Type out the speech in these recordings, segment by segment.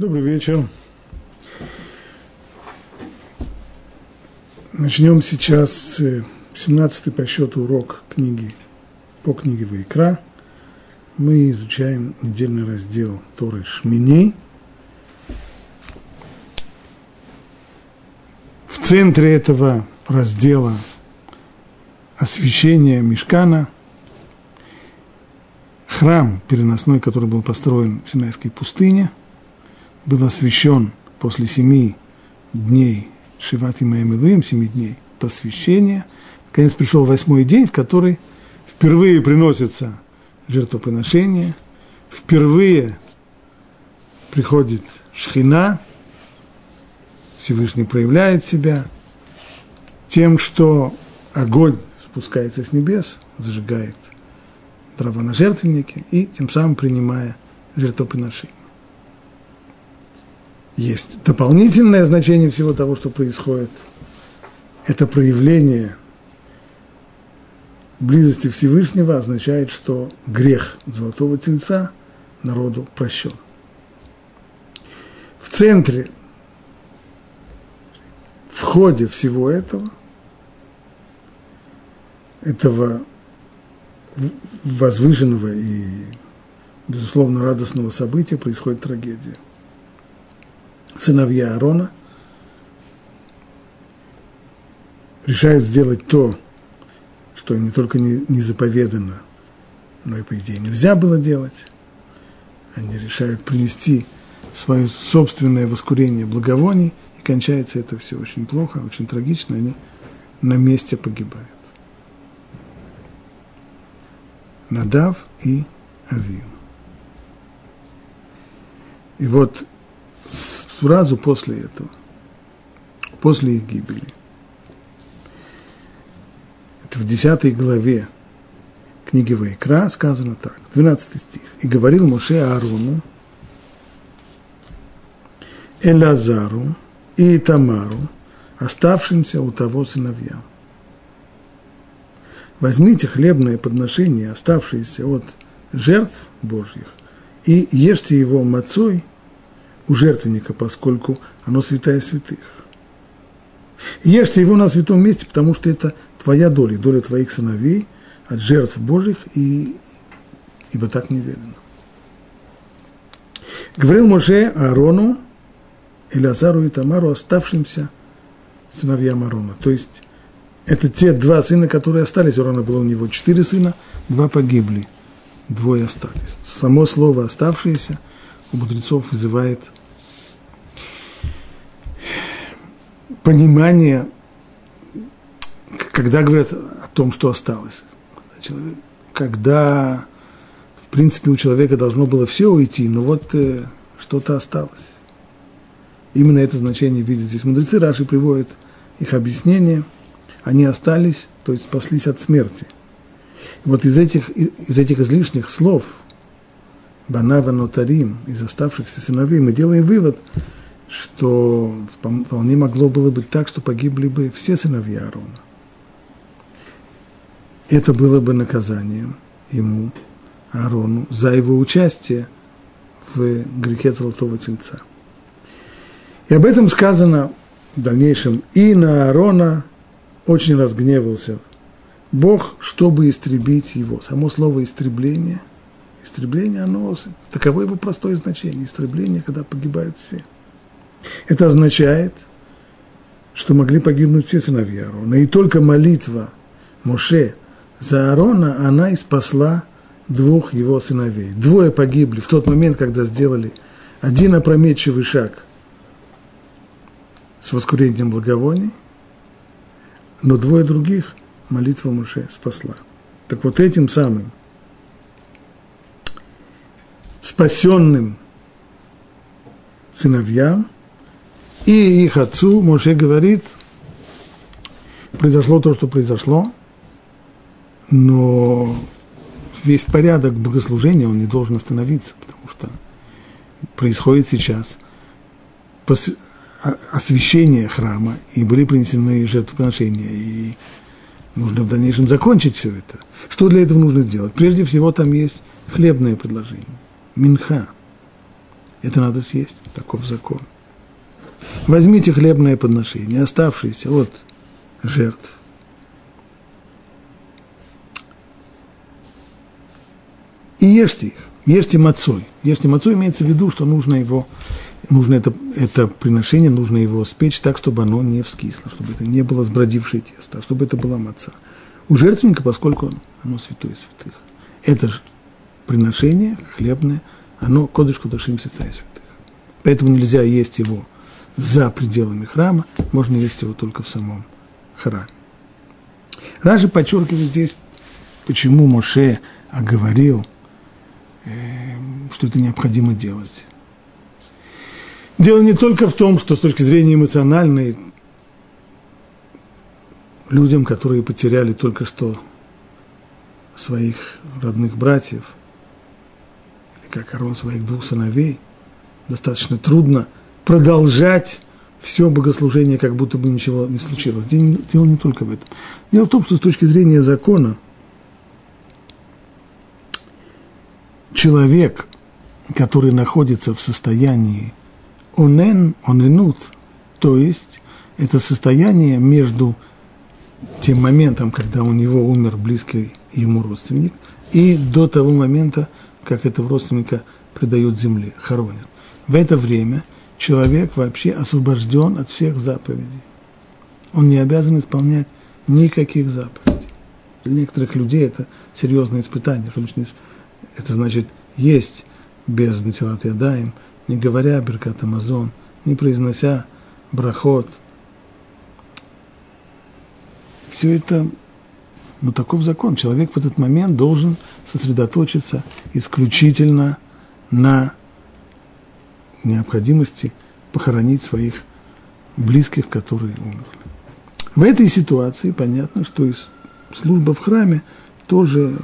Добрый вечер. Начнем сейчас 17-й по счету урок книги по книге Ваикра. Мы изучаем недельный раздел Торы Шмини. В центре этого раздела освящение Мишкана, храм переносной, который был построен в Синайской пустыне. Был освящен после 7 дней Шиват Ямаим Элуим, 7 дней посвящения. Наконец пришел 8-й день, в который впервые приносится жертвоприношение, впервые приходит Шхина, Всевышний проявляет себя тем, что огонь спускается с небес, зажигает дрова на жертвеннике и тем самым принимая жертвоприношение. Есть дополнительное значение всего того, что происходит. Это проявление близости Всевышнего означает, что грех Золотого Тельца народу прощен. В центре, в ходе всего этого возвышенного и, безусловно, радостного события происходит трагедия. Сыновья Аарона решают сделать то, что им не только не заповедано, но и, по идее, нельзя было делать. Они решают принести свое собственное воскурение благовоний, и кончается это все очень плохо, очень трагично, они на месте погибают. Надав и Авиу. И вот сразу после этого, после их гибели, это в 10 главе книги Ваикра сказано так, 12 стих. «И говорил Моше Аарону, Элазару и Тамару, оставшимся у того сыновьям, возьмите хлебное подношение, оставшееся от жертв Божьих, и ешьте его мацой, у жертвенника, поскольку оно святая святых. Ешьте его на святом месте, потому что это твоя доля, доля твоих сыновей от жертв Божьих, ибо так не велено. Говорил Моше Аарону, Элеазару и Тамару, оставшимся сыновьям Аарона». То есть это те 2 сына, которые остались. У Аарона было у него 4 сына, 2 погибли, 2 остались. Само слово «оставшиеся» у мудрецов вызывает понимание, когда говорят о том, что осталось. Когда, в принципе, у человека должно было все уйти, но вот что-то осталось. Именно это значение видят здесь мудрецы. Раши приводит их объяснение. Они остались, то есть спаслись от смерти. И вот из этих излишних слов Банава Нотарим, из оставшихся сыновей, мы делаем вывод, что вполне могло было быть так, что погибли бы все сыновья Аарона. Это было бы наказанием ему, Аарону, за его участие в грехе Золотого Тельца. И об этом сказано в дальнейшем. «И на Аарона очень разгневался Бог, чтобы истребить его». Само слово «истребление». Истребление, оно, таково его простое значение. Истребление, когда погибают все. Это означает, что могли погибнуть все сыновья Аарона. И только молитва Моше за Аарона, она и спасла 2 его сыновей. 2 погибли в тот момент, когда сделали 1 опрометчивый шаг с воскурением благовоний, но 2 других молитва Моше спасла. Так вот этим самым спасенным сыновьям и их отцу, Моше говорит, произошло то, что произошло, но весь порядок богослужения, он не должен остановиться, потому что происходит сейчас освящение храма, и были принесены жертвоприношения, и нужно в дальнейшем закончить все это. Что для этого нужно сделать? Прежде всего, там есть хлебное предложение. Минха. Это надо съесть, таков закон. Возьмите хлебное подношение, оставшееся от жертв. И ешьте их, ешьте мацой. Ешьте мацой имеется в виду, что нужно это приношение, нужно его спечь так, чтобы оно не вскисло, чтобы это не было сбродившее тесто, а чтобы это была маца. У жертвенника, поскольку оно святое святых, это же приношение хлебное, оно кодеш кодашим святая святых. Поэтому нельзя есть его за пределами храма, можно есть его только в самом храме. Раши подчеркивает здесь, почему Моше оговорил, что это необходимо делать. Дело не только в том, что с точки зрения эмоциональной людям, которые потеряли только что своих родных братьев, или как Арон своих двух сыновей, достаточно трудно продолжать все богослужение, как будто бы ничего не случилось. Дело не только в этом. Дело в том, что с точки зрения закона человек, который находится в состоянии онен, оненут, то есть это состояние между тем моментом, когда у него умер близкий ему родственник, и до того момента, как этого родственника предают земле, хоронят. В это время человек вообще освобожден от всех заповедей. Он не обязан исполнять никаких заповедей. Для некоторых людей это серьезное испытание. Это значит есть без нетилат ядаим, не говоря беркат амазон, не произнося брахот. Все это, но таков закон. Человек в этот момент должен сосредоточиться исключительно на необходимости похоронить своих близких, которые умерли. В этой ситуации понятно, что и служба в храме тоже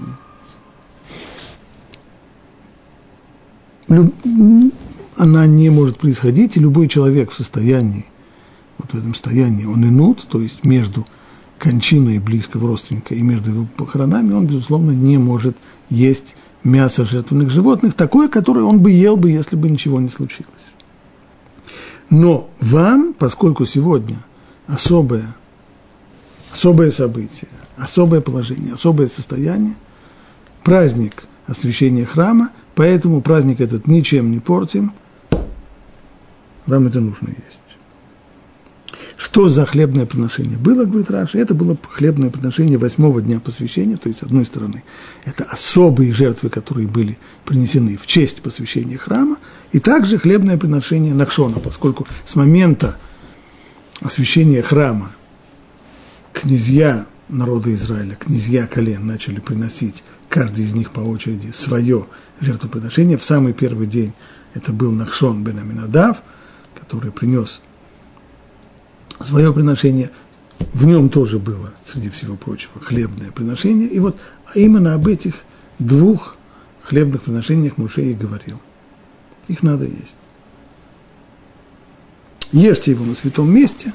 она не может происходить, и любой человек в состоянии, вот в этом состоянии он инут, то есть между кончиной близкого родственника и между его похоронами, он, безусловно, не может есть мясо жертвенных животных, такое, которое он бы ел, если бы ничего не случилось. Но вам, поскольку сегодня особое событие, особое положение, особое состояние, праздник освящения храма, поэтому праздник этот ничем не портим, вам это нужно есть. Что за хлебное приношение было, говорит Раши, это было хлебное приношение 8-го дня посвящения, то есть, с одной стороны, это особые жертвы, которые были принесены в честь посвящения храма, и также хлебное приношение Нахшона, поскольку с момента освящения храма князья народа Израиля, князья колен начали приносить, каждый из них по очереди, свое жертвоприношение. В самый первый день это был Нахшон бен Аминадав, который принес свое приношение, в нем тоже было, среди всего прочего, хлебное приношение. И вот именно об этих двух хлебных приношениях Моше и говорил. Их надо есть. Ешьте его на святом месте,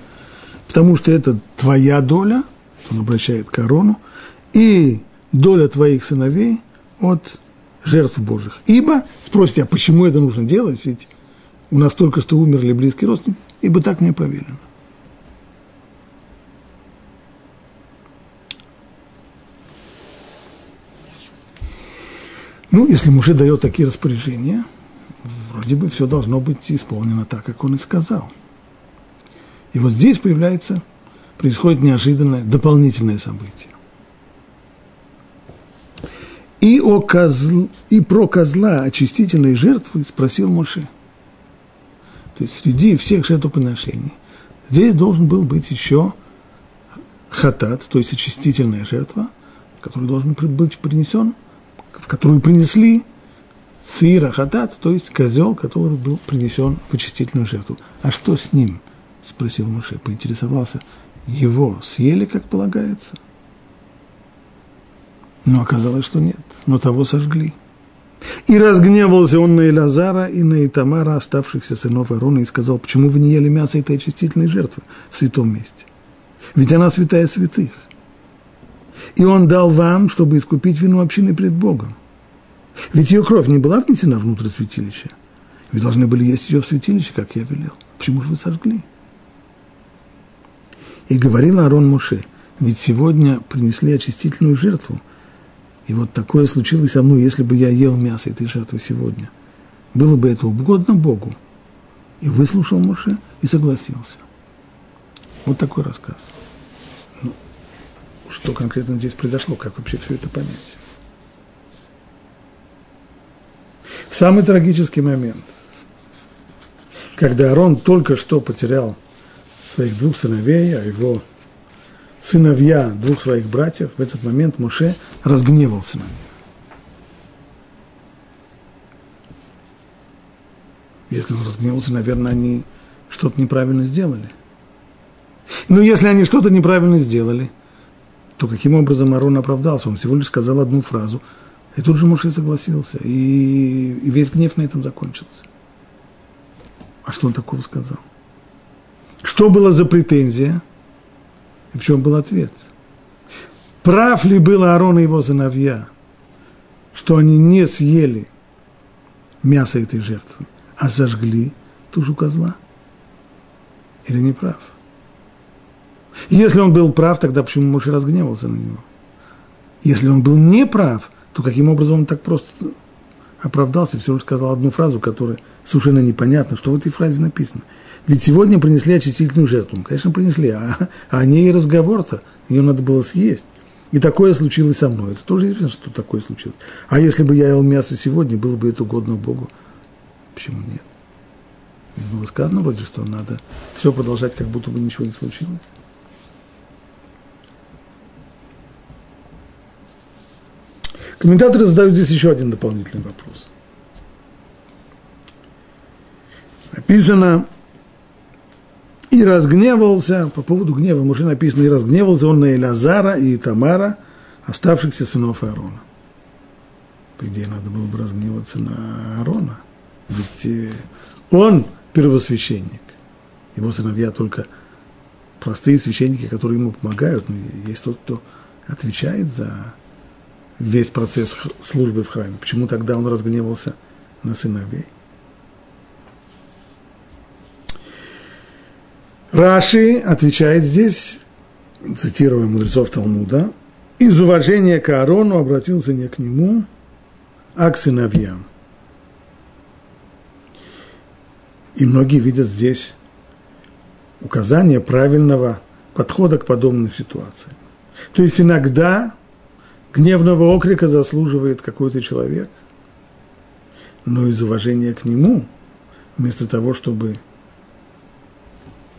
потому что это твоя доля, он обращает к Арону, и доля твоих сыновей от жертв Божьих. Ибо, спросите, а почему это нужно делать? Ведь у нас только что умерли близкие родственники, ибо так мне повелено. Ну, если Моше дает такие распоряжения, вроде бы все должно быть исполнено так, как он и сказал. И вот здесь происходит неожиданное дополнительное событие. И про козла очистительной жертвы спросил Моше. То есть среди всех жертвоприношений здесь должен был быть еще хатат, то есть очистительная жертва, который должен быть принесен, в которую принесли сыра хатат, то есть козел, который был принесен в очистительную жертву. А что с ним? Спросил Моше, поинтересовался. Его съели, как полагается? Но оказалось, что нет, но того сожгли. И разгневался он на Элазара и на Итамара, оставшихся сынов Аарона, и сказал, почему вы не ели мясо этой очистительной жертвы в святом месте? Ведь она святая святых. И он дал вам, чтобы искупить вину общины пред Богом. Ведь ее кровь не была внесена внутрь святилища. Вы должны были есть ее в святилище, как я велел. Почему же вы сожгли? И говорил Аарон Моше: ведь сегодня принесли очистительную жертву. И вот такое случилось со мной, если бы я ел мясо этой жертвы сегодня. Было бы это угодно Богу. И выслушал Моше и согласился. Вот такой рассказ. Ну, что конкретно здесь произошло, как вообще все это понять? В самый трагический момент, когда Аарон только что потерял своих двух сыновей, а его сыновья двух своих братьев, в этот момент Моше разгневался на них. Если он разгневался, наверное, они что-то неправильно сделали. Но если они что-то неправильно сделали, то каким образом Аарон оправдался? Он всего лишь сказал одну фразу, и тут же Моше согласился, и весь гнев на этом закончился. А что он такого сказал? Что было за претензия? И в чем был ответ? Прав ли был Аарон и его сыновья, что они не съели мясо этой жертвы, а зажгли тушу козла? Или не прав? И если он был прав, тогда почему Моше разгневался на него? Если он был не прав, то каким образом он так просто оправдался и всего лишь сказал одну фразу, которая совершенно непонятна, что в этой фразе написано? Ведь сегодня принесли очистительную жертву. Ну, конечно, принесли, а о ней и разговор-то. Ее надо было съесть. И такое случилось со мной. Это тоже известно, что такое случилось. А если бы я ел мясо сегодня, было бы это угодно Богу. Почему нет? Ведь было сказано вроде, что надо все продолжать, как будто бы ничего не случилось. Комментаторы задают здесь еще один дополнительный вопрос. Написано: и разгневался, по поводу гнева Моше написано: и разгневался он на Элязара и Тамара, оставшихся сынов Аарона. По идее, надо было бы разгневаться на Аарона, ведь он первосвященник. Его сыновья только простые священники, которые ему помогают, но есть тот, кто отвечает за весь процесс службы в храме. Почему тогда он разгневался на сыновей? Раши отвечает здесь, цитируя мудрецов Талмуда: из уважения к Аарону обратился не к нему, а к сыновьям. И многие видят здесь указание правильного подхода к подобным ситуациям. То есть иногда гневного окрика заслуживает какой-то человек, но из уважения к нему, вместо того, чтобы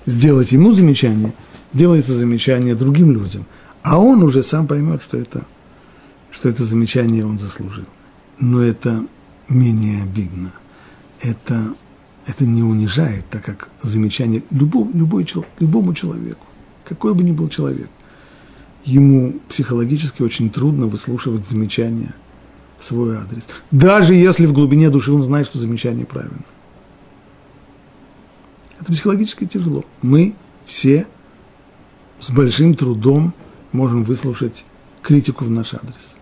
сделать ему замечание, делается замечание другим людям, а он уже сам поймет, что это замечание он заслужил. Но это менее обидно, это не унижает, так как замечание любому человеку, какой бы ни был человек, ему психологически очень трудно выслушивать замечания в свой адрес, даже если в глубине души он знает, что замечание правильно. Это психологически тяжело. Мы все с большим трудом можем выслушать критику в наш адрес.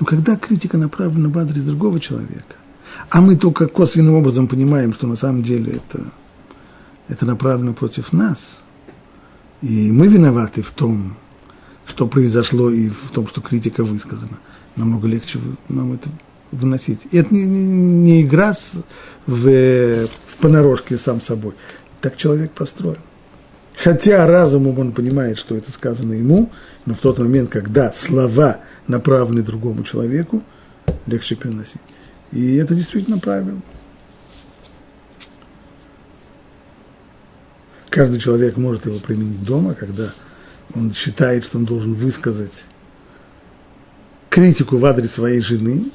Но когда критика направлена в адрес другого человека, а мы только косвенным образом понимаем, что на самом деле это направлено против нас, и мы виноваты в том, что произошло, и в том, что критика высказана, намного легче нам это выносить. И это не игра в понарошке сам собой. Так человек простроен. Хотя разумом он понимает, что это сказано ему, но в тот момент, когда слова направлены другому человеку, легче переносить. И это действительно правильно. Каждый человек может его применить дома, когда он считает, что он должен высказать критику в адрес своей жены.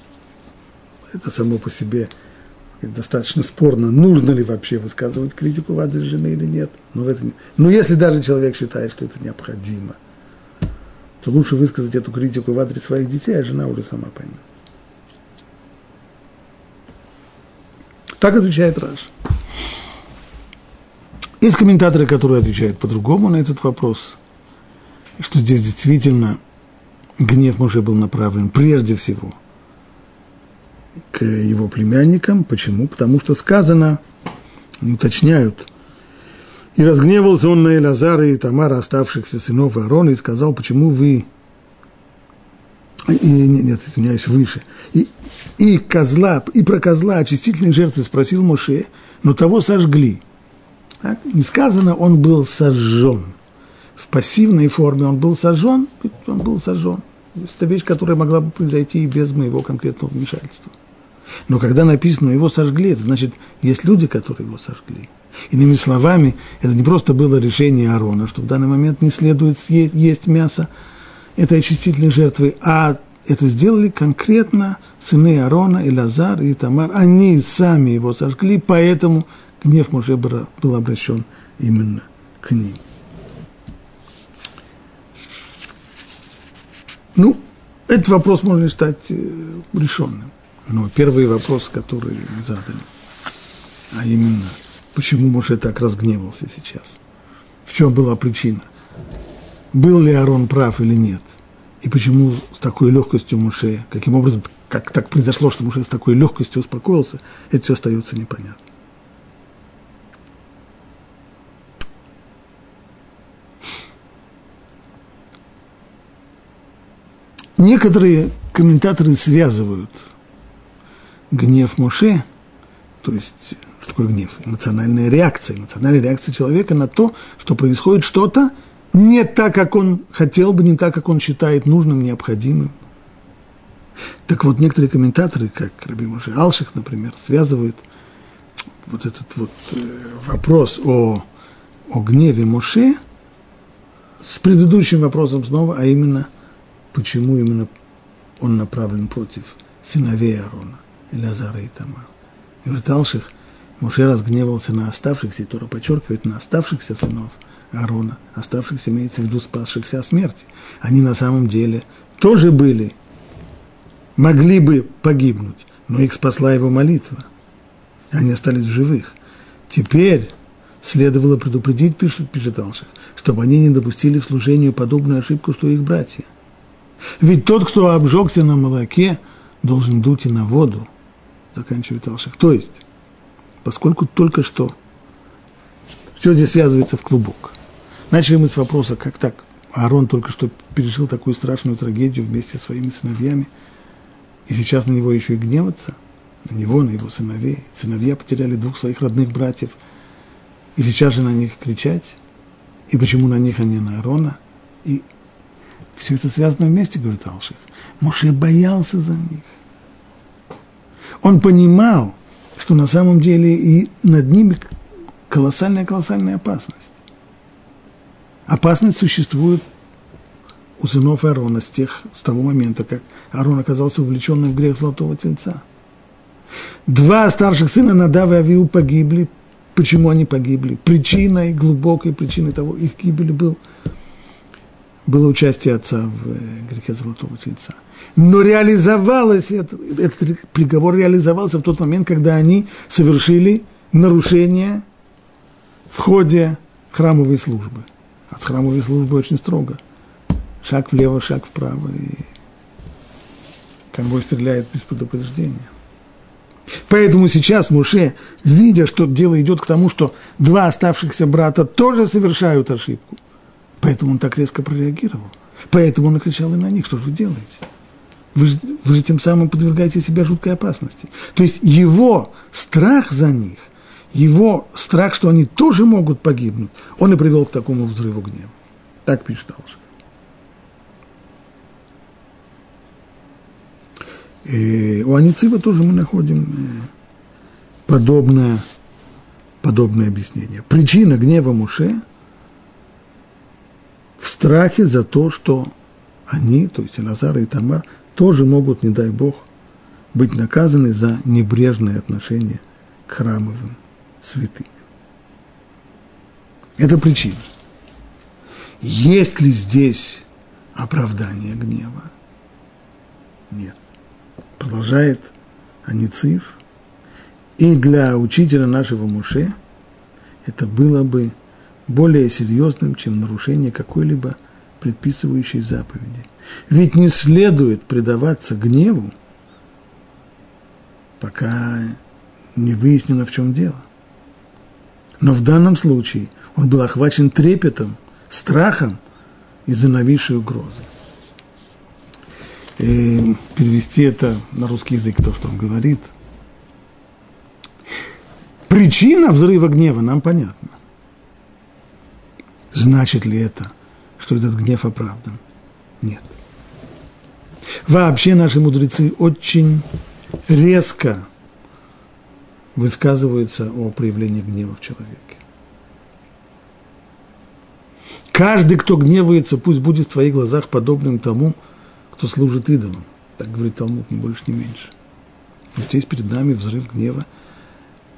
Это само по себе достаточно спорно, нужно ли вообще высказывать критику в адрес жены или нет. Но если даже человек считает, что это необходимо, то лучше высказать эту критику в адрес своих детей, а жена уже сама поймет. Так отвечает Раши. Есть комментаторы, которые отвечают по-другому на этот вопрос, что здесь действительно гнев Моше был направлен прежде всего к его племянникам. Почему? Потому что сказано, уточняют, и разгневался он на Элазара и Тамара, оставшихся сынов Аарона, и сказал, почему вы... выше. И козла, и про козла очистительной жертвы спросил Моше, но того сожгли. Так? Не сказано, он был сожжен. В пассивной форме он был сожжен, Это вещь, которая могла бы произойти и без моего конкретного вмешательства. Но когда написано «его сожгли», это значит, есть люди, которые его сожгли. Иными словами, это не просто было решение Аарона, что в данный момент не следует есть мясо этой очистительной жертвы, а это сделали конкретно сыны Аарона, Элазар и Тамар. Они сами его сожгли, поэтому гнев Моше был обращен именно к ним. Ну, этот вопрос можно считать решенным. Но первый вопрос, который задали, а именно, почему Моше так разгневался сейчас? В чем была причина? Был ли Аарон прав или нет? И почему с такой легкостью Моше, каким образом, как так произошло, что Моше с такой легкостью успокоился, это все остается непонятно. Некоторые комментаторы связывают гнев Моше, то есть, что такое гнев? Эмоциональная реакция человека на то, что происходит что-то не так, как он хотел бы, не так, как он считает нужным, необходимым. Так вот, некоторые комментаторы, как Раби Моше Алших, например, связывают вот этот вот вопрос о гневе Моше с предыдущим вопросом снова, а именно, почему именно он направлен против сыновей Аарона, Элазара и Тамара. И говорит Алших, Моше разгневался на оставшихся, и Тора подчеркивает, на оставшихся сынов Аарона, оставшихся, имеется в виду, спасшихся от смерти. Они на самом деле тоже были, могли бы погибнуть, но их спасла его молитва. Они остались в живых. Теперь следовало предупредить, пишет Алших, чтобы они не допустили в служении подобную ошибку, что их братья. Ведь тот, кто обжегся на молоке, должен дуть и на воду, заканчивает Алших. То есть, поскольку только что все здесь связывается в клубок. Начали мы с вопроса, как так? Аарон только что пережил такую страшную трагедию вместе со своими сыновьями, и сейчас на него еще и гневаться? На него, на его сыновей. Сыновья потеряли двух своих родных братьев, и сейчас же на них кричать? И почему на них, а не на Аарона? И все это связано вместе, говорит Алших. Моше боялся за них. Он понимал, что на самом деле и над ними колоссальная опасность. Опасность существует у сынов Аарона с того момента, как Аарон оказался увлеченным в грех Золотого Тельца. Два старших сына, Надав и Авиу, погибли. Почему они погибли? Глубокой причиной того их гибели было участие отца в грехе Золотого Тельца. Но этот приговор реализовался в тот момент, когда они совершили нарушение в ходе храмовой службы. От храмовой службы очень строго. Шаг влево, шаг вправо. И конвой стреляет без предупреждения. Поэтому сейчас Моше, видя, что дело идет к тому, что два оставшихся брата тоже совершают ошибку, поэтому он так резко прореагировал. Поэтому он накричал и на них, что же вы делаете? Вы же тем самым подвергаете себя жуткой опасности. То есть его страх за них, его страх, что они тоже могут погибнуть, он и привел к такому взрыву гнева. Так пишет Алших. И у Аницива тоже мы находим подобное объяснение. Причина гнева Моше – в страхе за то, что они, то есть Элазар и Тамар, тоже могут, не дай Бог, быть наказаны за небрежное отношение к храмовым святыням. Это причина. Есть ли здесь оправдание гнева? Нет. Продолжает Аницив. И для учителя нашего Моше это было бы более серьезным, чем нарушение какой-либо предписывающей заповеди. Ведь не следует предаваться гневу пока не выяснено, в чем дело. Но в данном случае он был охвачен трепетом, страхом из-за нависшей угрозы. И перевести это на русский язык, то, что он говорит. Причина взрыва гнева нам понятна. Значит ли это, что этот гнев оправдан? Нет. Вообще наши мудрецы очень резко высказываются о проявлении гнева в человеке. Каждый, кто гневается, пусть будет в твоих глазах подобным тому, кто служит идолам. Так говорит Талмуд, ни больше, ни меньше. Вот здесь перед нами взрыв гнева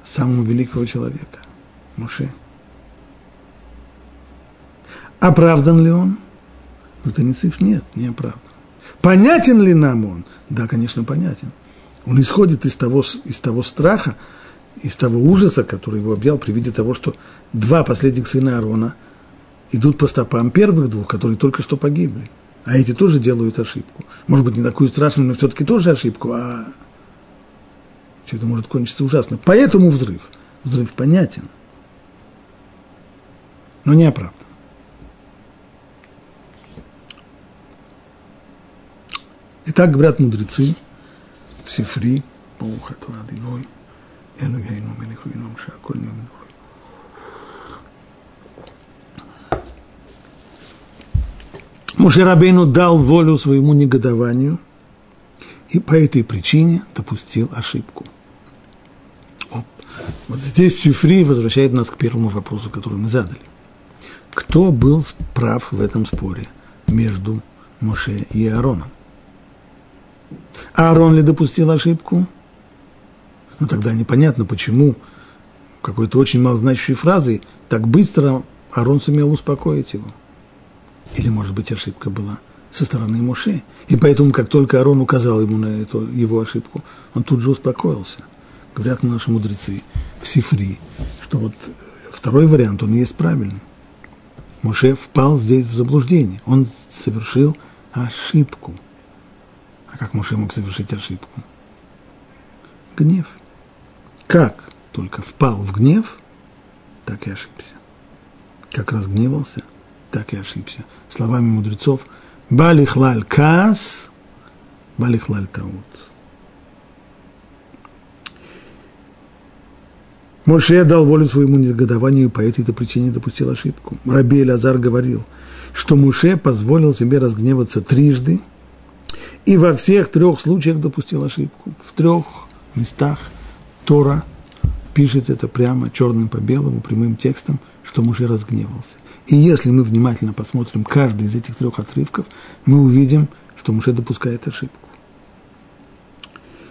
самого великого человека, Моше. Оправдан ли он? Натаницев нет, не оправдан. Понятен ли нам он? Да, конечно, понятен. Он исходит из того страха, из того ужаса, который его объял при виде того, что два последних сына Аарона идут по стопам первых двух, которые только что погибли. А эти тоже делают ошибку. Может быть, не такую страшную, но все-таки тоже ошибку. А все это может кончиться ужасно. Поэтому взрыв. Взрыв понятен, но не оправдан. Итак, говорят мудрецы, в Сифри, Баухату Адиной, Эну Яйну Мелиху Ином Шаколь Нем. Моше Рабейну дал волю своему негодованию и по этой причине допустил ошибку. Вот здесь Сифри возвращает нас к первому вопросу, который мы задали. Кто был прав в этом споре между Моше и Аароном? Аарон ли допустил ошибку? Ну, тогда непонятно, почему какой-то очень малозначащей фразой так быстро Аарон сумел успокоить его. Или, может быть, ошибка была со стороны Моше. И поэтому, как только Аарон указал ему на эту его ошибку, он тут же успокоился. Говорят наши мудрецы в Сифри, что вот второй вариант, он есть правильный. Моше впал здесь в заблуждение. Он совершил ошибку. А как Моше мог совершить ошибку? Гнев. Как только впал в гнев, так и ошибся. Как разгневался, так и ошибся. Словами мудрецов «Балихлаль каас, балихлаль таут». Моше дал волю своему негодованию и по этой-то причине допустил ошибку. Раби Элазар говорил, что Моше позволил себе разгневаться трижды и во всех трех случаях допустил ошибку. В трех местах Тора пишет это прямо черным по белому, прямым текстом, что Моше разгневался. И если мы внимательно посмотрим каждый из этих трех отрывков, мы увидим, что Моше допускает ошибку.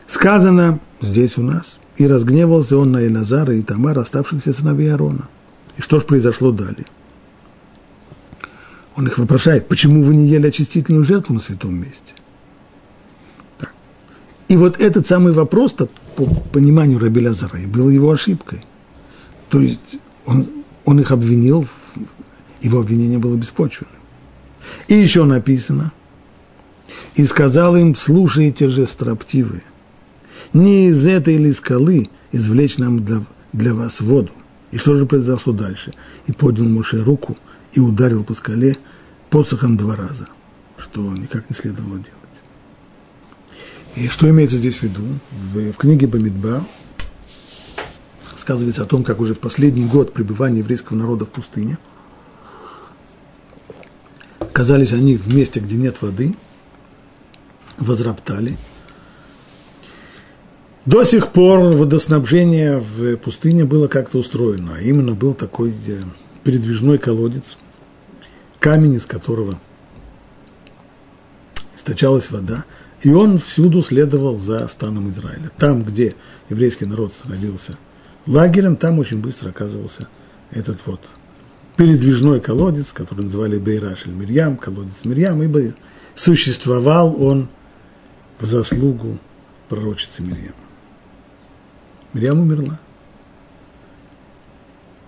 Сказано здесь у нас, и разгневался он на Элазара и Тамара, оставшихся сыновей Аарона. И что же произошло далее? Он их вопрошает, почему вы не ели очистительную жертву на святом месте? Так. И вот этот самый вопрос-то, по пониманию раби Элазара, и был его ошибкой. То есть он их обвинил Его обвинение было беспочвенным. И еще написано, и сказал им, слушайте же, строптивые, не из этой ли скалы извлечь нам для вас воду. И что же произошло дальше? И поднял Моше руку и ударил по скале посохом 2 раза, что никак не следовало делать. И что имеется здесь в виду? В книге Бамидбар рассказывается о том, как уже в последний год пребывания еврейского народа в пустыне оказались они в месте, где нет воды, возроптали. До сих пор водоснабжение в пустыне было как-то устроено, а именно был такой передвижной колодец, камень, из которого источалась вода, и он всюду следовал за станом Израиля. Там, где еврейский народ становился лагерем, там очень быстро оказывался этот вот передвижной колодец, который называли Бейраш Эль-Мирьям, колодец Мирьям, ибо существовал он в заслугу пророчицы Мирьям. Мирьям умерла,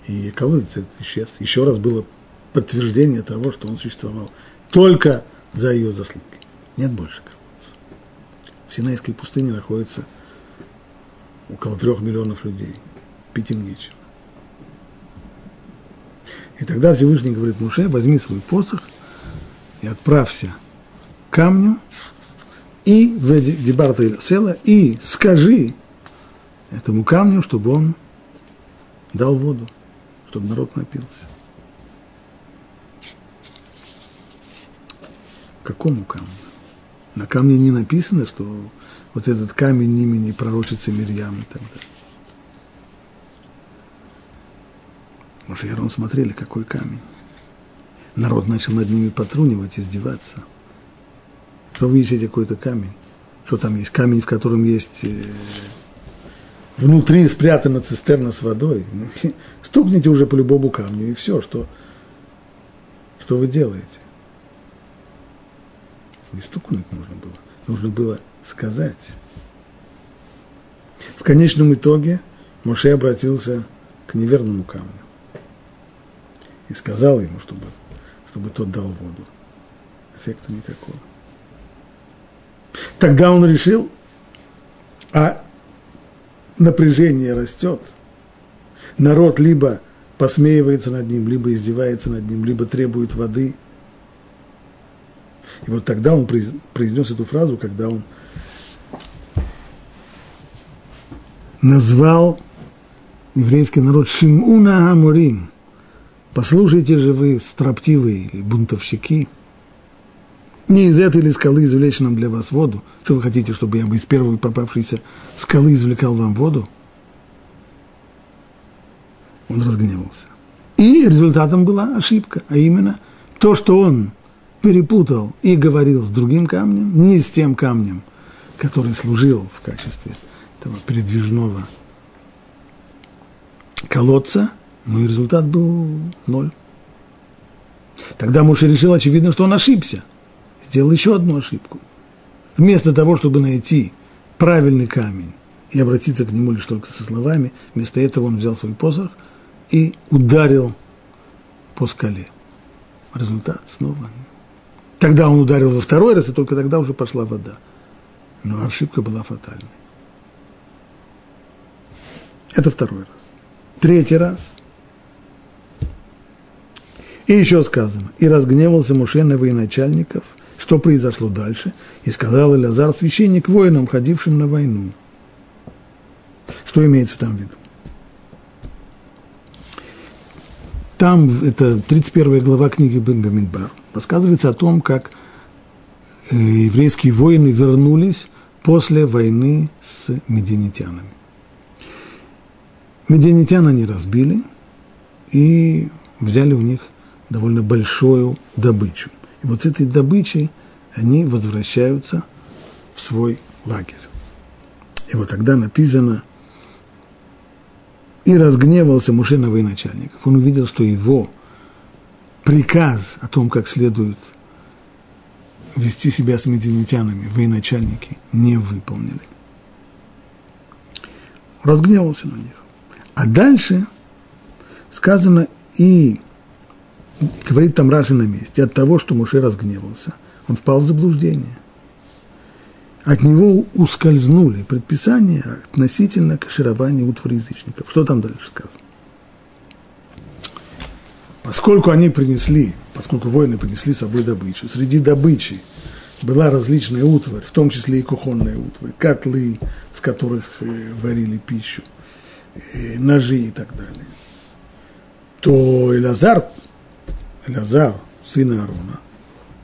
и колодец этот исчез. Еще раз было подтверждение того, что он существовал только за ее заслуги. Нет больше колодца. В Синайской пустыне находится около 3 миллионов людей. Пить им нечего. И тогда Всевышний говорит Муше: возьми свой посох и отправься к камню, и в Дебарта Села, и скажи этому камню, чтобы он дал воду, чтобы народ напился. Какому камню? На камне не написано, что вот этот камень имени пророчицы Мирьям и так далее. Моше и Аарон смотрели, какой камень. Народ начал над ними потрунивать, издеваться. Что вы ищете какой-то камень? Что там есть? Камень, в котором есть внутри спрятана цистерна с водой. Стукните уже по любому камню, и все, что вы делаете. Не стукнуть нужно было. Нужно было сказать. В конечном итоге Моше обратился к неверному камню и сказал ему, чтобы тот дал воду. Эффекта никакого. Тогда он решил, а напряжение растет. Народ либо посмеивается над ним, либо издевается над ним, либо требует воды. И вот тогда он произнес эту фразу, когда он назвал еврейский народ «Шимуна Амурим». Послушайте же вы, строптивые или бунтовщики, не из этой ли скалы извлечь нам для вас воду? Что вы хотите, чтобы я бы из первой попавшейся скалы извлекал вам воду? Он разгневался. И результатом была ошибка, а именно то, что он перепутал и говорил с другим камнем, не с тем камнем, который служил в качестве этого передвижного колодца, ну и результат был 0. Тогда Моше решил, очевидно, что он ошибся. Сделал еще одну ошибку. Вместо того, чтобы найти правильный камень и обратиться к нему лишь только со словами, вместо этого он взял свой посох и ударил по скале. Результат снова. Тогда он ударил во второй раз, и только тогда уже пошла вода. Но ошибка была фатальной. Это второй раз. Третий раз. И еще сказано: «И разгневался Моше на военачальников». Что произошло дальше? «И сказал Элазар, священник, воинам, ходившим на войну». Что имеется там в виду? Там, это 31 глава книги Бамидбар, рассказывается о том, как еврейские воины вернулись после войны с медианитянами. Медианитян они разбили и взяли у них довольно большую добычу. И вот с этой добычей они возвращаются в свой лагерь. И вот тогда написано: «И разгневался Моше на военачальников». Он увидел, что его приказ о том, как следует вести себя с медианитянами, военачальники не выполнили. Разгневался на них. А дальше сказано и говорит там Раши на месте: от того, что Моше разгневался, он впал в заблуждение. От него ускользнули предписания относительно каширования утвари язычников. Что там дальше сказано? Поскольку воины принесли с собой добычу, среди добычи была различная утварь, в том числе и кухонная утварь, котлы, в которых варили пищу, ножи и так далее, то Элазар, сын Аарона,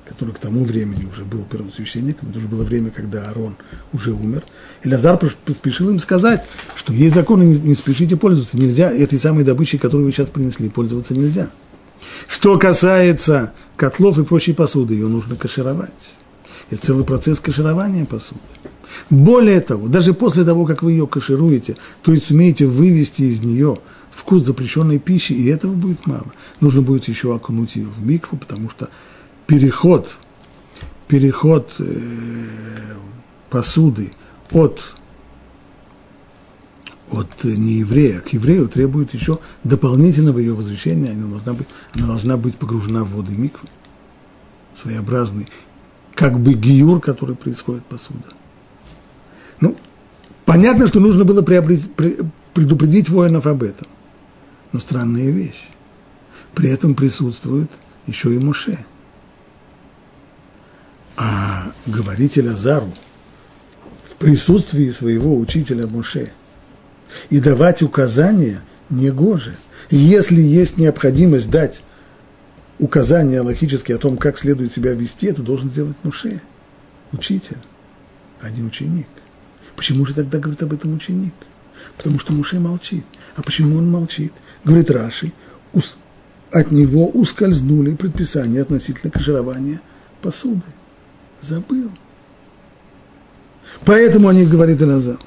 который к тому времени уже был первосвященником, это уже было время, когда Аарон уже умер, Элазар поспешил им сказать, что есть законы, не спешите пользоваться, нельзя, этой самой добычей, которую вы сейчас принесли, пользоваться нельзя. Что касается котлов и прочей посуды, ее нужно кашировать. Это целый процесс каширования посуды. Более того, даже после того, как вы ее кашируете, то есть сумеете вывести из нее вкус запрещенной пищи, и этого будет мало. Нужно будет еще окунуть ее в микву, потому что переход посуды от нееврея к еврею требует еще дополнительного ее возвращения, она должна быть погружена в воды миквы. Своеобразный, как бы гиюр, который происходит посуда. Ну, Понятно, что нужно было предупредить воинов об этом. Но странная вещь. При этом присутствует еще и Моше. А говорить Элазару в присутствии своего учителя Моше и давать указания негоже. Если есть необходимость дать указания логические о том, как следует себя вести, это должен сделать Моше, учитель, а не ученик. Почему же тогда говорит об этом ученик? Потому что Моше молчит. А почему он молчит? Говорит Раши, от него ускользнули предписания относительно каширования посуды. Забыл. Поэтому о них говорит Элазар.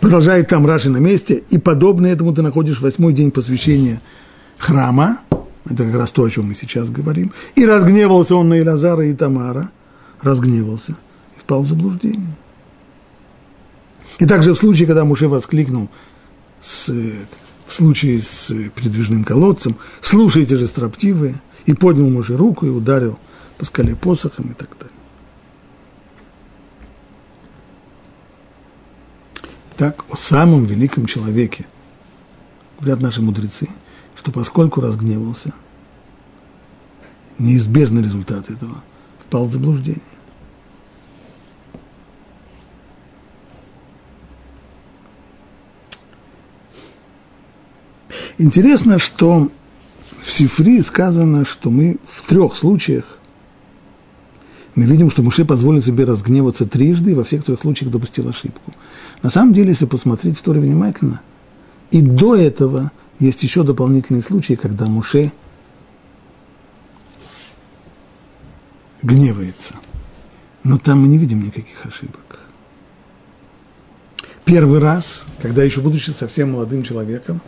Продолжает там Раши на месте, и подобное этому ты находишь в 8-й день посвящения храма, это как раз то, о чем мы сейчас говорим, и разгневался он на Элазара и Тамара, разгневался, и впал в заблуждение. И также в случае, когда Моше воскликнул в случае с передвижным колодцем, слушайте же строптивые, и поднял Моше руку и ударил по скале посохом и так далее. Так о самом великом человеке говорят наши мудрецы, что поскольку разгневался, неизбежный результат этого впал в заблуждение. Интересно, что в Сифри сказано, что мы в 3 случаях мы видим, что Моше позволил себе разгневаться трижды и во всех 3 случаях допустил ошибку. На самом деле, если посмотреть в Торе внимательно, и до этого есть еще дополнительные случаи, когда Моше гневается. Но там мы не видим никаких ошибок. Первый раз, когда еще будучи совсем молодым человеком,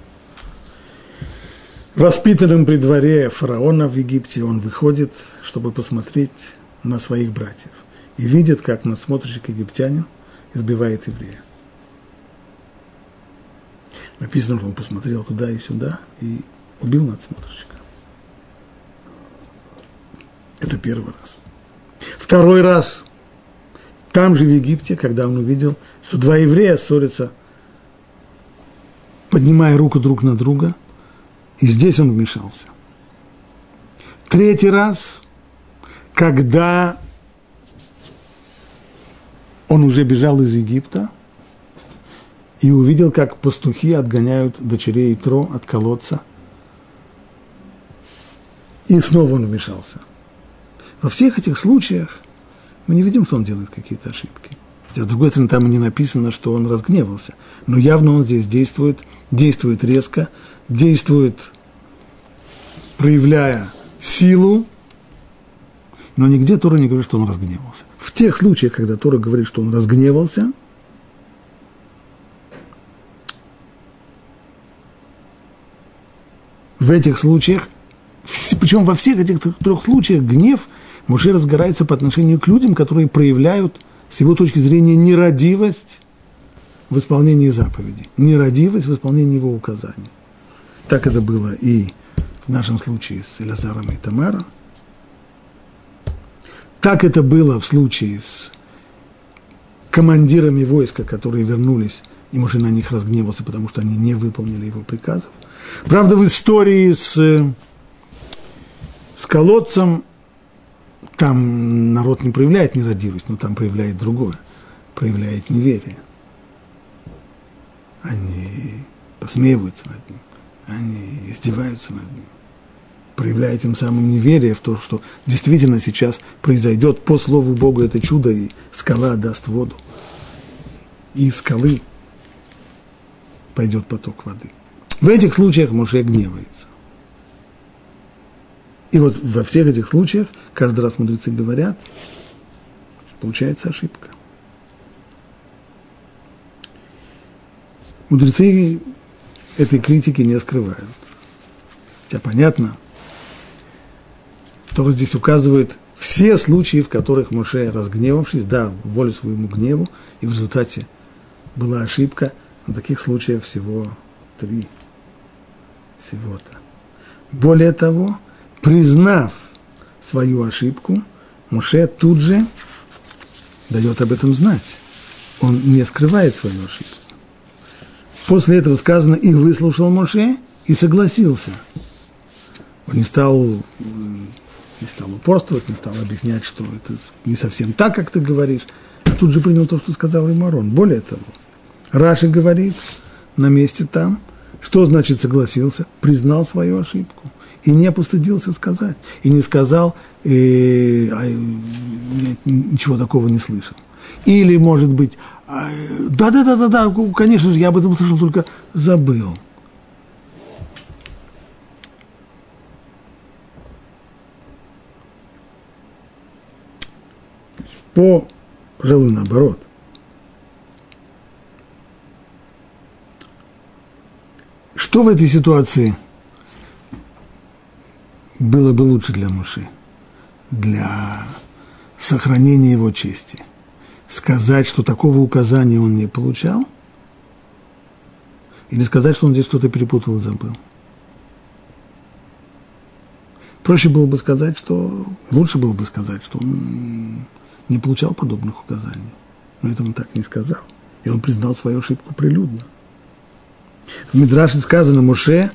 воспитанным при дворе фараона в Египте, он выходит, чтобы посмотреть на своих братьев, и видит, как надсмотрщик египтянин избивает еврея. Написано, что он посмотрел туда и сюда и убил надсмотрщика. Это первый раз. Второй раз, там же в Египте, когда он увидел, что 2 еврея ссорятся, поднимая руку друг на друга, и здесь он вмешался. Третий раз, когда он уже бежал из Египта и увидел, как пастухи отгоняют дочерей Итро от колодца. И снова он вмешался. Во всех этих случаях мы не видим, что он делает какие-то ошибки. С другой стороны, там и не написано, что он разгневался. Но явно он здесь действует резко, действует, проявляя силу. Но нигде Тора не говорит, что он разгневался. В тех случаях, когда Тора говорит, что он разгневался, в этих случаях, причем во всех этих 3 случаях, гнев Моше разгорается по отношению к людям, которые проявляют, с его точки зрения, нерадивость в исполнении заповедей, нерадивость в исполнении его указаний. Так это было и в нашем случае с Элазаром и Тамаром. Так это было в случае с командирами войска, которые вернулись, и Моше на них разгневался, потому что они не выполнили его приказов. Правда, в истории с колодцем там народ не проявляет нерадивость, но там проявляет другое, проявляет неверие. Они посмеиваются над ним, они издеваются над ним, проявляя тем самым неверие в то, что действительно сейчас произойдет по слову Бога это чудо, и скала даст воду, и из скалы пойдет поток воды. В этих случаях Моше гневается. И вот во всех этих случаях каждый раз мудрецы говорят, получается ошибка. Мудрецы этой критики не скрывают. Хотя понятно, Тора здесь указывает все случаи, в которых Моше, разгневавшись, дал волю своему гневу, и в результате была ошибка. Но таких случаев всего 3. Всего-то. Более того, признав свою ошибку, Моше тут же дает об этом знать. он не скрывает свою ошибку. После этого сказано, и выслушал Моше, и согласился. Он не стал упорствовать, не стал объяснять, что это не совсем так, как ты говоришь. А тут же принял то, что сказал ему Аарон. Более того, Раши говорит на месте там, что значит согласился, признал свою ошибку. И не постыдился сказать. И не сказал, ничего такого не слышал. Или, может быть, да, конечно же, я об этом слышал, только забыл. Пожалуй, наоборот. Что в этой ситуации было бы лучше для Моше? Для сохранения его чести. Сказать, что такого указания он не получал? Или сказать, что он здесь что-то перепутал и забыл? Проще было бы сказать, что... Лучше было бы сказать, что он не получал подобных указаний. Но это он так не сказал. И он признал свою ошибку прилюдно. В Мидраше сказано, Моше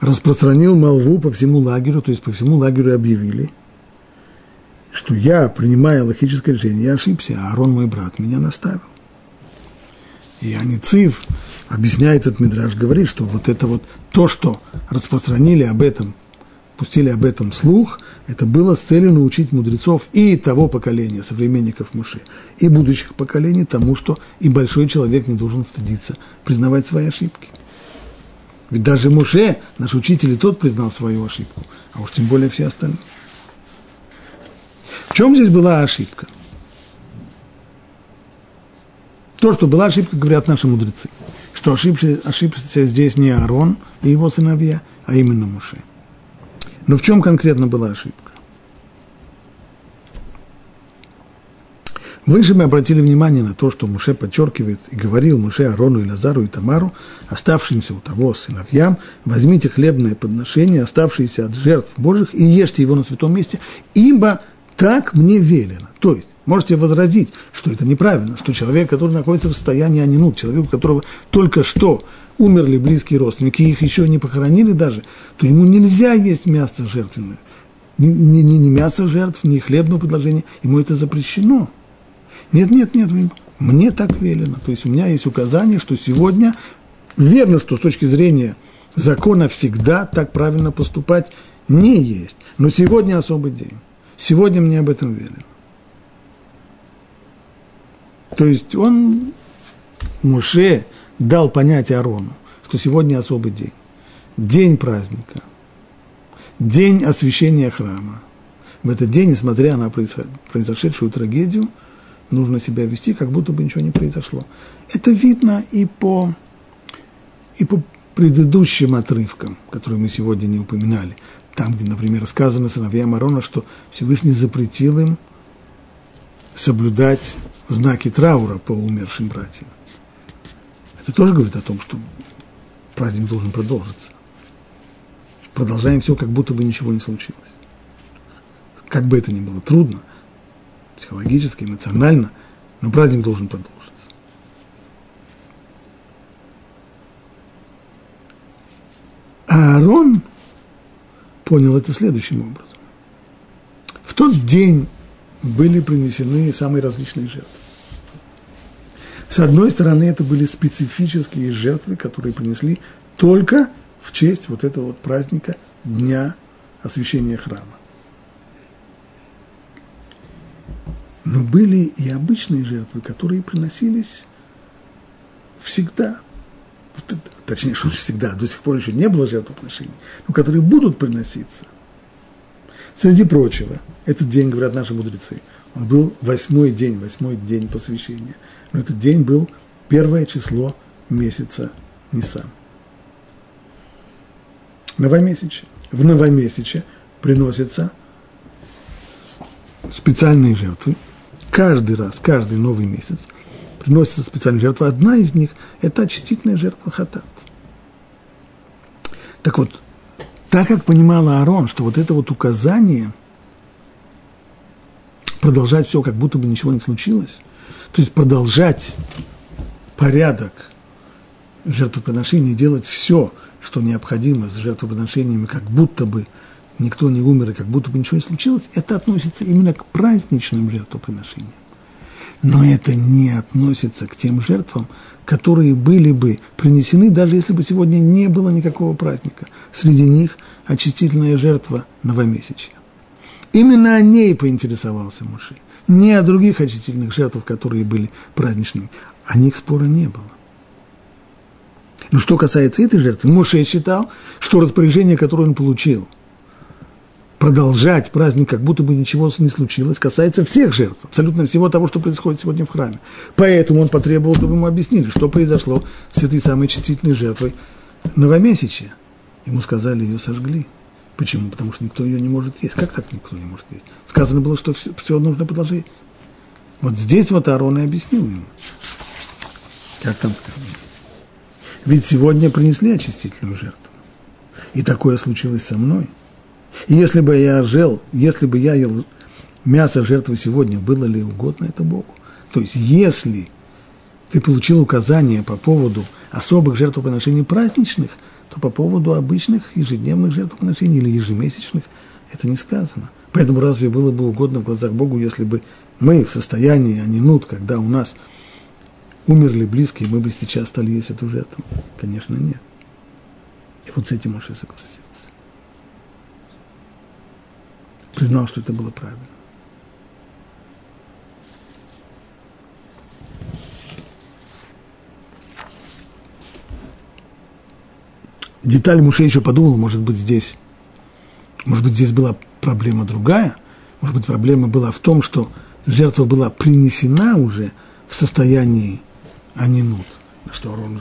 распространил молву по всему лагерю, то есть по всему лагерю объявили, что я, принимая логическое решение, я ошибся, а Аарон, мой брат, меня наставил. И Аницив объясняет этот Мидраш, говорит, что вот это вот то, что распространили об этом, пустили об этом слух, это было с целью научить мудрецов и того поколения, современников Моше, и будущих поколений тому, что и большой человек не должен стыдиться, признавать свои ошибки. Ведь даже Моше, наш учитель, и тот признал свою ошибку, а уж тем более все остальные. В чем здесь была ошибка? То, что была ошибка, говорят наши мудрецы, что ошибся здесь не Аарон и его сыновья, а именно Моше. Но в чем конкретно была ошибка? Выше мы обратили внимание на то, что Моше подчеркивает и говорил Моше Аарону, Элеазару и Тамару, оставшимся у того сыновьям, возьмите хлебное подношение, оставшееся от жертв Божьих, и ешьте его на святом месте, ибо так мне велено. То есть, можете возразить, что это неправильно, что человек, который находится в состоянии анинут, человек, у которого только что умерли близкие родственники, их еще не похоронили даже, то ему нельзя есть мясо жертвенное. Ни мясо жертв, ни хлебного подложения, ему это запрещено. Нет, мне так велено. То есть у меня есть указание, что сегодня, верно, что с точки зрения закона всегда так правильно поступать не есть. Но сегодня особый день. Сегодня мне об этом велено. То есть он, Моше, дал понять Аарону, что сегодня особый день. День праздника. День освящения храма. В этот день, несмотря на произошедшую трагедию, нужно себя вести, как будто бы ничего не произошло. Это видно и по предыдущим отрывкам, которые мы сегодня не упоминали. Там, где, например, сказано сыновьям Аарона, что Всевышний запретил им соблюдать знаки траура по умершим братьям. Это тоже говорит о том, что праздник должен продолжиться. Продолжаем все, как будто бы ничего не случилось. Как бы это ни было трудно, психологически, эмоционально, но праздник должен продолжиться. А Аарон понял это следующим образом. В тот день были принесены самые различные жертвы. С одной стороны, это были специфические жертвы, которые принесли только в честь вот этого вот праздника Дня освящения храма. Но были и обычные жертвы, которые приносились всегда. Точнее, что всегда, до сих пор еще не было жертвоприношений, но которые будут приноситься. Среди прочего, этот день, говорят наши мудрецы, он был восьмой день посвящения. Но этот день был 1 число месяца Нисан. Новомесячье. В новомесячье приносятся специальные жертвы. Каждый раз, каждый новый месяц приносится специальная жертва. Одна из них – это очистительная жертва хатат. Так вот, так как понимал Аарон, что вот это вот указание продолжать все, как будто бы ничего не случилось, То есть продолжать порядок жертвоприношений, делать все, что необходимо с жертвоприношениями, как будто бы никто не умер и как будто бы ничего не случилось, это относится именно к праздничным жертвоприношениям. Но это не относится к тем жертвам, которые были бы принесены, даже если бы сегодня не было никакого праздника. Среди них очистительная жертва новомесячья. Именно о ней поинтересовался Моше, не о других очистительных жертвах, которые были праздничными. О них спора не было. Но что касается этой жертвы, Моше считал, что распоряжение, которое он получил, продолжать праздник, как будто бы ничего не случилось, касается всех жертв, абсолютно всего того, что происходит сегодня в храме. Поэтому он потребовал, чтобы ему объяснили, что произошло с этой самой очистительной жертвой новомесячья. Ему сказали, ее сожгли. Почему? Потому что никто ее не может есть. Как так никто не может есть? Сказано было, что все нужно подложить. Вот здесь вот Аарон и объяснил ему. Как там сказано? Ведь сегодня принесли очистительную жертву. И такое случилось со мной. И если бы я ел мясо жертвы сегодня, было ли угодно это Богу? То есть, если ты получил указания по поводу особых жертвоприношений праздничных, то по поводу обычных ежедневных жертвоприношений или ежемесячных это не сказано. Поэтому разве было бы угодно в глазах Богу, если бы мы в состоянии, а не нут, когда у нас умерли близкие, мы бы сейчас стали есть эту жертву? Конечно, нет. И вот с этим Моше согласился. Признал, что это было правильно. Деталь Моше еще подумал, может быть, здесь была проблема другая, может быть, проблема была в том, что жертва была принесена уже в состоянии анинут. На что Аарон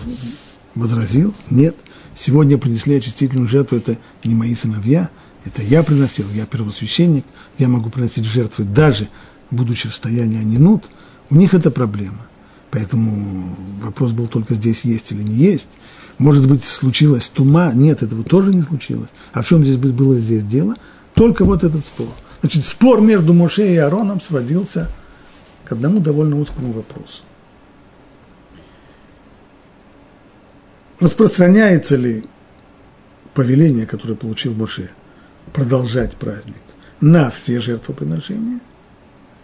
возразил, нет, сегодня принесли очистительную жертву, это не мои сыновья, это я приносил, я первосвященник, я могу приносить жертвы, даже будучи в состоянии анинут. У них это проблема. Поэтому вопрос был только здесь, есть или не есть. Может быть, случилась тума? Нет, этого тоже не случилось. А в чем здесь было здесь дело? Только вот этот спор. Значит, спор между Моше и Аароном сводился к одному довольно узкому вопросу. Распространяется ли повеление, которое получил Моше, продолжать праздник на все жертвоприношения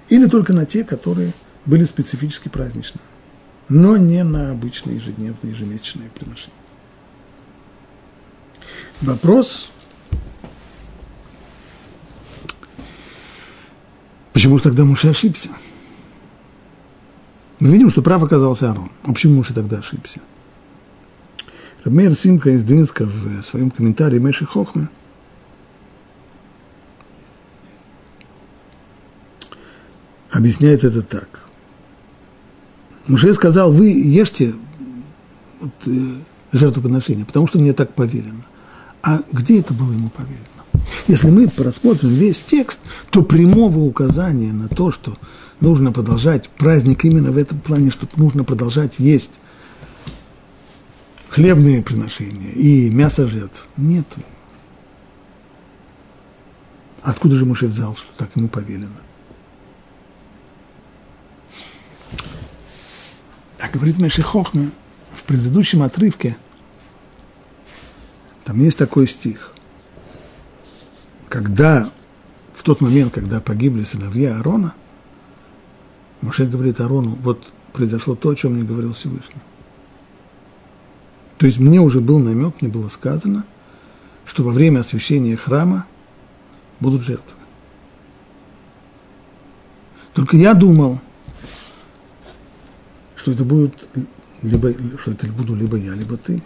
или только на те, которые были специфически праздничными, но не на обычные ежедневные, ежемесячные приношения. Вопрос, почему же тогда Моше ошибся? Мы видим, что прав оказался Аарон. А почему Моше тогда ошибся? Рав Меир Симха из Динска в своем комментарии Меши Хохме объясняет это так. Моше сказал, вы ешьте жертвоприношения, потому что мне так повелено. А где это было ему повелено? Если мы просмотрим весь текст, то прямого указания на то, что нужно продолжать праздник именно в этом плане, что нужно продолжать есть хлебные приношения и мясо жертв, нету. Откуда же Моше взял, что так ему повелено? А говорит Меши Хохме, в предыдущем отрывке, там есть такой стих. Когда, в тот момент, когда погибли сыновья Аарона, Моше говорит Аарону, вот произошло то, о чем мне говорил Всевышний. То есть мне уже был намек, мне было сказано, что во время освящения храма будут жертвы. Только я думал, что это будет либо я, либо ты.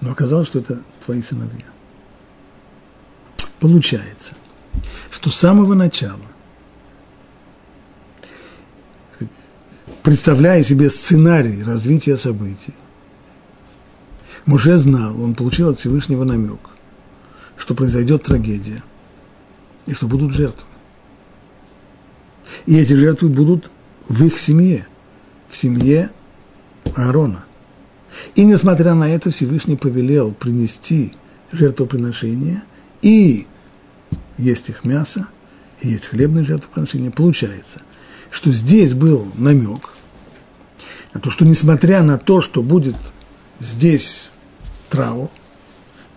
Но оказалось, что это твои сыновья. Получается, что с самого начала, представляя себе сценарий развития событий, Моше знал, он получил от Всевышнего намек, что произойдет трагедия и что будут жертвы. И эти жертвы будут в их семье, в семье Аарона. И, несмотря на это, Всевышний повелел принести жертвоприношения и есть их мясо, и есть хлебные жертвоприношения. Получается, что здесь был намек на то, что несмотря на то, что будет здесь траур,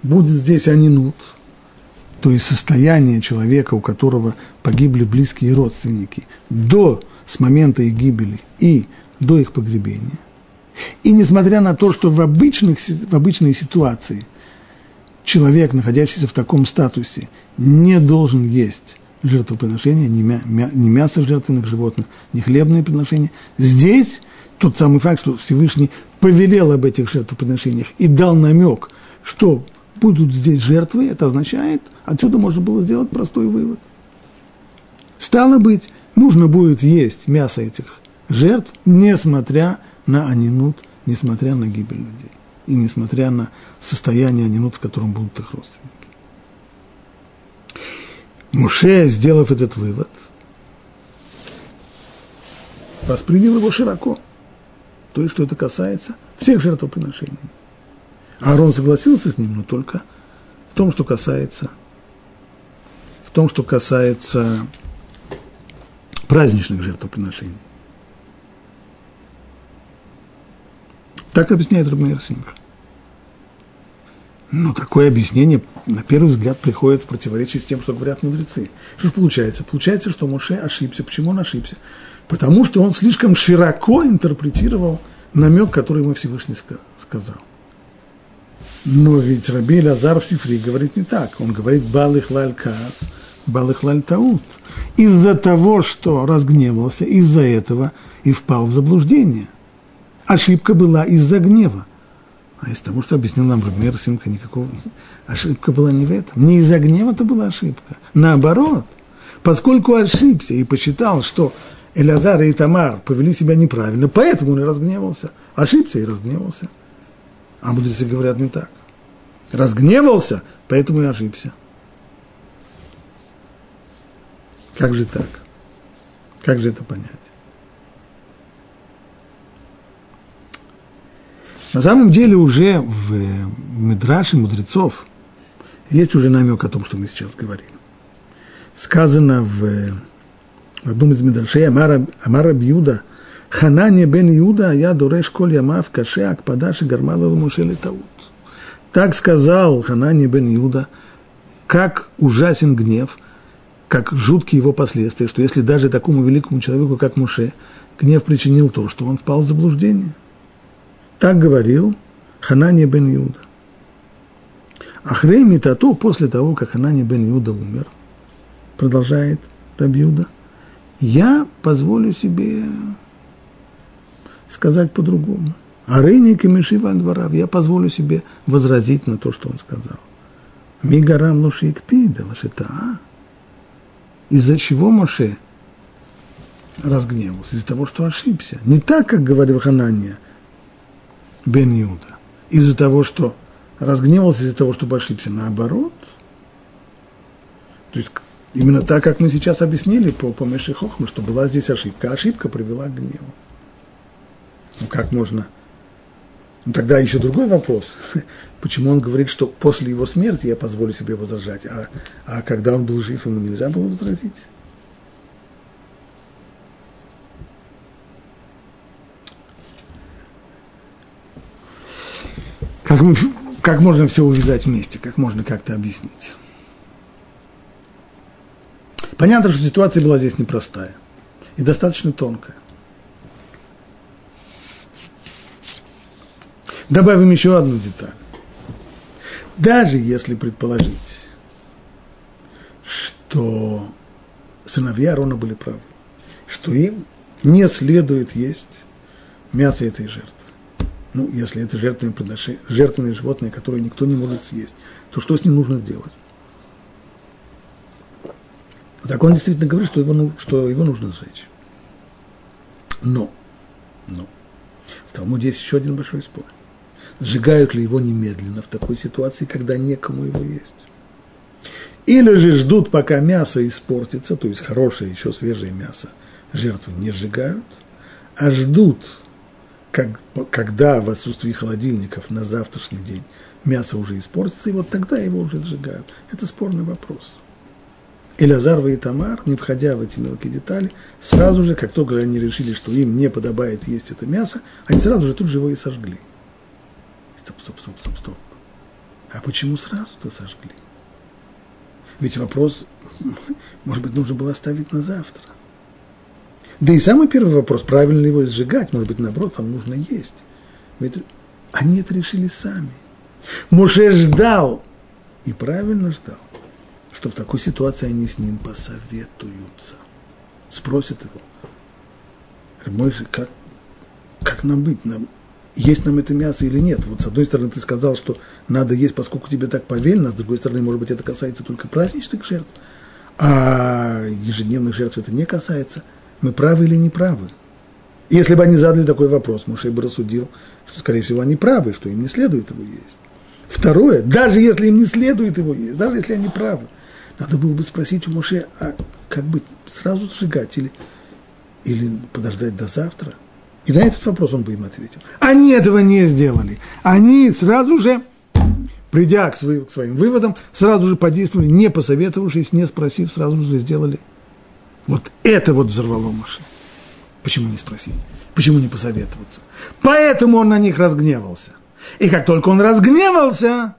будет здесь анинут, то есть состояние человека, у которого погибли близкие родственники, с момента их гибели и до их погребения. И несмотря на то, что в обычной ситуации человек, находящийся в таком статусе, не должен есть жертвоприношения, ни мясо жертвенных животных, ни хлебные приношения, здесь тот самый факт, что Всевышний повелел об этих жертвоприношениях и дал намек, что будут здесь жертвы, это означает, отсюда можно было сделать простой вывод. Стало быть, нужно будет есть мясо этих жертв, несмотря на анинут, несмотря на гибель людей и несмотря на состояние анинут, в котором будут их родственники. Муше, сделав этот вывод, воспринял его широко, то есть, что это касается всех жертвоприношений. Аарон согласился с ним, но только в том, что касается праздничных жертвоприношений. Так объясняет Рав Меир Симха. Но такое объяснение, на первый взгляд, приходит в противоречие с тем, что говорят мудрецы. Что же получается? Получается, что Моше ошибся. Почему он ошибся? Потому что он слишком широко интерпретировал намек, который ему Всевышний сказал. Но ведь Раби Элазар в Сифри говорит не так. Он говорит «балых лаль каас». Балыхлаль таут. Из-за того, что разгневался, из-за этого и впал в заблуждение. Ошибка была из-за гнева. А из того, что объяснил нам Рав Меир Симха, никакого... Ошибка была не в этом. Не из-за гнева-то была ошибка. Наоборот. Поскольку ошибся и посчитал, что Элязар и Тамар повели себя неправильно, поэтому он и разгневался. Ошибся и разгневался. А мудрецы говорят не так. Разгневался, поэтому и ошибся. Как же так? Как же это понять? На самом деле уже в Мидраше мудрецов есть уже намек о том, что мы сейчас говорим. Сказано в одном из Мидрашей Амар Раби Юда «Хананья бен Юда, я дуреш коль ямав каше акпадаши гармалова мушели таут». Так сказал Хананья бен Юда, как ужасен гнев, как жуткие его последствия, что если даже такому великому человеку, как Моше, гнев причинил то, что он впал в заблуждение. Так говорил Хананья бен Иуда. Ахрей митато, после того, как Хананья бен Иуда умер, продолжает Раби Юда, я позволю себе сказать по-другому. Арейник и Мишива Андварав, я позволю себе возразить на то, что он сказал. Мигарам лошикпи, да лошитаа. Из-за чего Моше разгневался? Из-за того, что ошибся. Не так, как говорил Хананья бен Иуда. Из-за того, что разгневался, из-за того, что ошибся. Наоборот. То есть, именно так, как мы сейчас объяснили по Меши Хохме, что была здесь ошибка. Ошибка привела к гневу. Ну, как можно? Ну, тогда еще другой вопрос. Почему он говорит, что после его смерти я позволю себе возражать, а когда он был жив, ему нельзя было возразить? Как можно все увязать вместе? Как можно как-то объяснить? Понятно, что ситуация была здесь непростая и достаточно тонкая. Добавим еще одну деталь. Даже если предположить, что сыновья Аарона были правы, что им не следует есть мясо этой жертвы. Ну, если это жертвенные животные, которые никто не может съесть, то что с ним нужно сделать? Так он действительно говорит, что его нужно сжечь. Но, в Талмуде есть еще один большой спор. Сжигают ли его немедленно в такой ситуации, когда некому его есть? Или же ждут, пока мясо испортится, то есть хорошее, еще свежее мясо жертвы не сжигают, а ждут, когда в отсутствии холодильников на завтрашний день мясо уже испортится, и вот тогда его уже сжигают. Это спорный вопрос. Элязар и Тамар, не входя в эти мелкие детали, сразу же, как только они решили, что им не подобает есть это мясо, они сразу же тут же его и сожгли. Стоп. А почему сразу-то сожгли? Ведь вопрос, может быть, нужно было оставить на завтра. Да и самый первый вопрос, правильно ли его сжигать, может быть, наоборот, вам нужно есть. Ведь они это решили сами. Моше ждал, и правильно ждал, что в такой ситуации они с ним посоветуются. Спросят его: Мойше, как нам быть? Есть нам это мясо или нет? Вот с одной стороны ты сказал, что надо есть, поскольку тебе так повелено, а с другой стороны, может быть, это касается только праздничных жертв, а ежедневных жертв это не касается. Мы правы или не правы? Если бы они задали такой вопрос, Моше бы рассудил, что, скорее всего, они правы, что им не следует его есть. Второе, даже если им не следует его есть, даже если они правы, надо было бы спросить у Моше, а как быть, сразу сжигать или подождать до завтра? И на этот вопрос он бы им ответил. Они этого не сделали. Они сразу же, придя к своим выводам, сразу же подействовали, не посоветовавшись, не спросив, сразу же сделали. Вот это вот взорвало Моше. Почему не спросить? Почему не посоветоваться? Поэтому он на них разгневался. И как только он разгневался,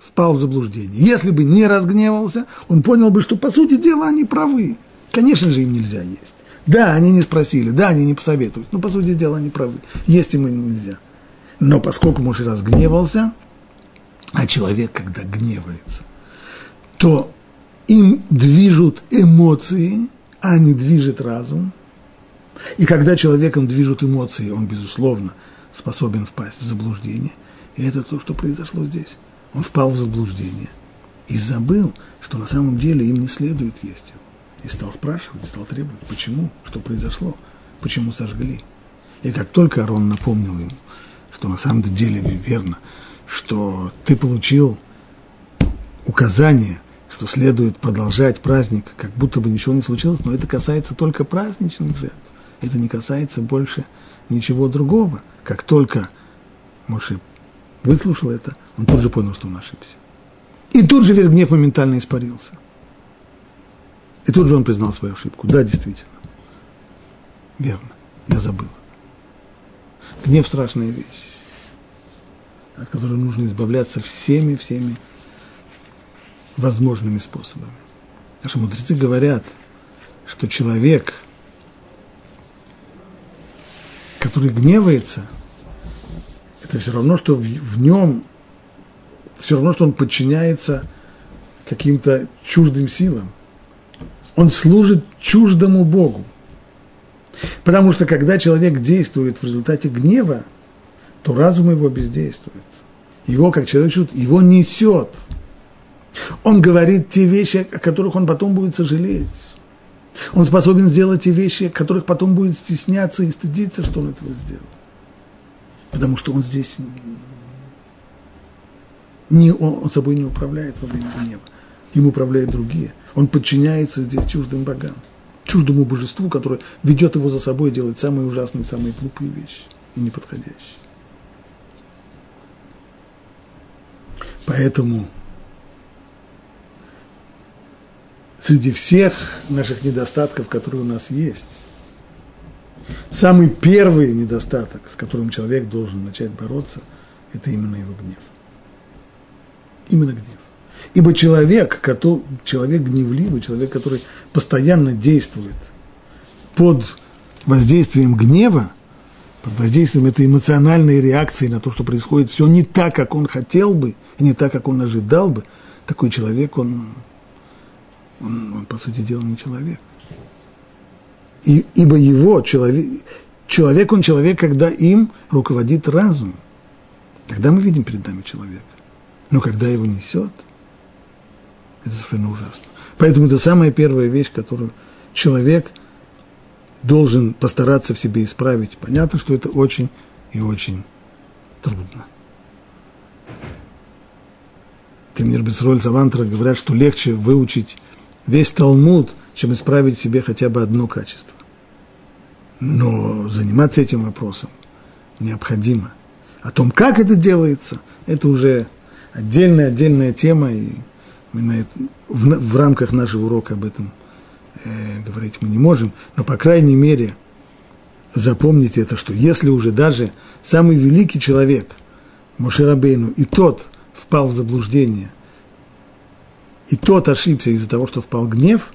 впал в заблуждение. Если бы не разгневался, он понял бы, что, по сути дела, они правы. Конечно же, им нельзя есть. Да, они не спросили, да, они не посоветовались, но, по сути дела, они правы. Есть им нельзя. Но поскольку Моше разгневался, а человек, когда гневается, то им движут эмоции, а не движет разум. И когда человеком движут эмоции, он, безусловно, способен впасть в заблуждение. И это то, что произошло здесь. Он впал в заблуждение и забыл, что на самом деле им не следует есть его. И стал спрашивать, стал требовать, почему, что произошло, почему сожгли. И как только Арон напомнил ему, что на самом деле верно, что ты получил указание, что следует продолжать праздник, как будто бы ничего не случилось, но это касается только праздничных жертв. Это не касается больше ничего другого. Как только Моше выслушал это, он тут же понял, что он ошибся. И тут же весь гнев моментально испарился. И тут же он признал свою ошибку. Да, действительно. Верно. Я забыл. Гнев – страшная вещь, от которой нужно избавляться всеми-всеми возможными способами. Наши мудрецы говорят, что человек, который гневается, это все равно, что в нем, все равно, что он подчиняется каким-то чуждым силам. Он служит чуждому Богу. Потому что, когда человек действует в результате гнева, то разум его бездействует. Его, как человек чувствует, его несет. Он говорит те вещи, о которых он потом будет сожалеть. Он способен сделать те вещи, которых потом будет стесняться и стыдиться, что он этого сделал. Потому что он здесь он собой не управляет во время гнева. Им управляют другие. Он подчиняется здесь чуждым богам, чуждому божеству, которое ведет его за собой делать самые ужасные, самые глупые вещи и неподходящие. Поэтому среди всех наших недостатков, которые у нас есть, самый первый недостаток, с которым человек должен начать бороться, это именно его гнев. Именно гнев. Ибо человек гневливый, человек, который постоянно действует под воздействием гнева, под воздействием этой эмоциональной реакции на то, что происходит все не так, как он хотел бы, и не так, как он ожидал бы, такой человек, он по сути дела, не человек. Ибо его человек, когда им руководит разум. Тогда мы видим перед нами человека. Но когда его несет, это совершенно ужасно. Поэтому это самая первая вещь, которую человек должен постараться в себе исправить. Понятно, что это очень и очень трудно. Тельмир Бецроль Салантра говорят, что легче выучить весь Талмуд, чем исправить в себе хотя бы одно качество. Но заниматься этим вопросом необходимо. О том, как это делается, это уже отдельная тема, и именно в рамках нашего урока об этом говорить мы не можем, но, по крайней мере, запомните это, что если уже даже самый великий человек, Моше Рабейну, и тот впал в заблуждение, и тот ошибся из-за того, что впал в гнев,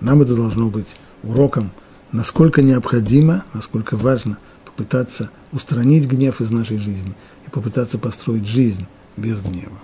нам это должно быть уроком, насколько необходимо, насколько важно попытаться устранить гнев из нашей жизни и попытаться построить жизнь без гнева.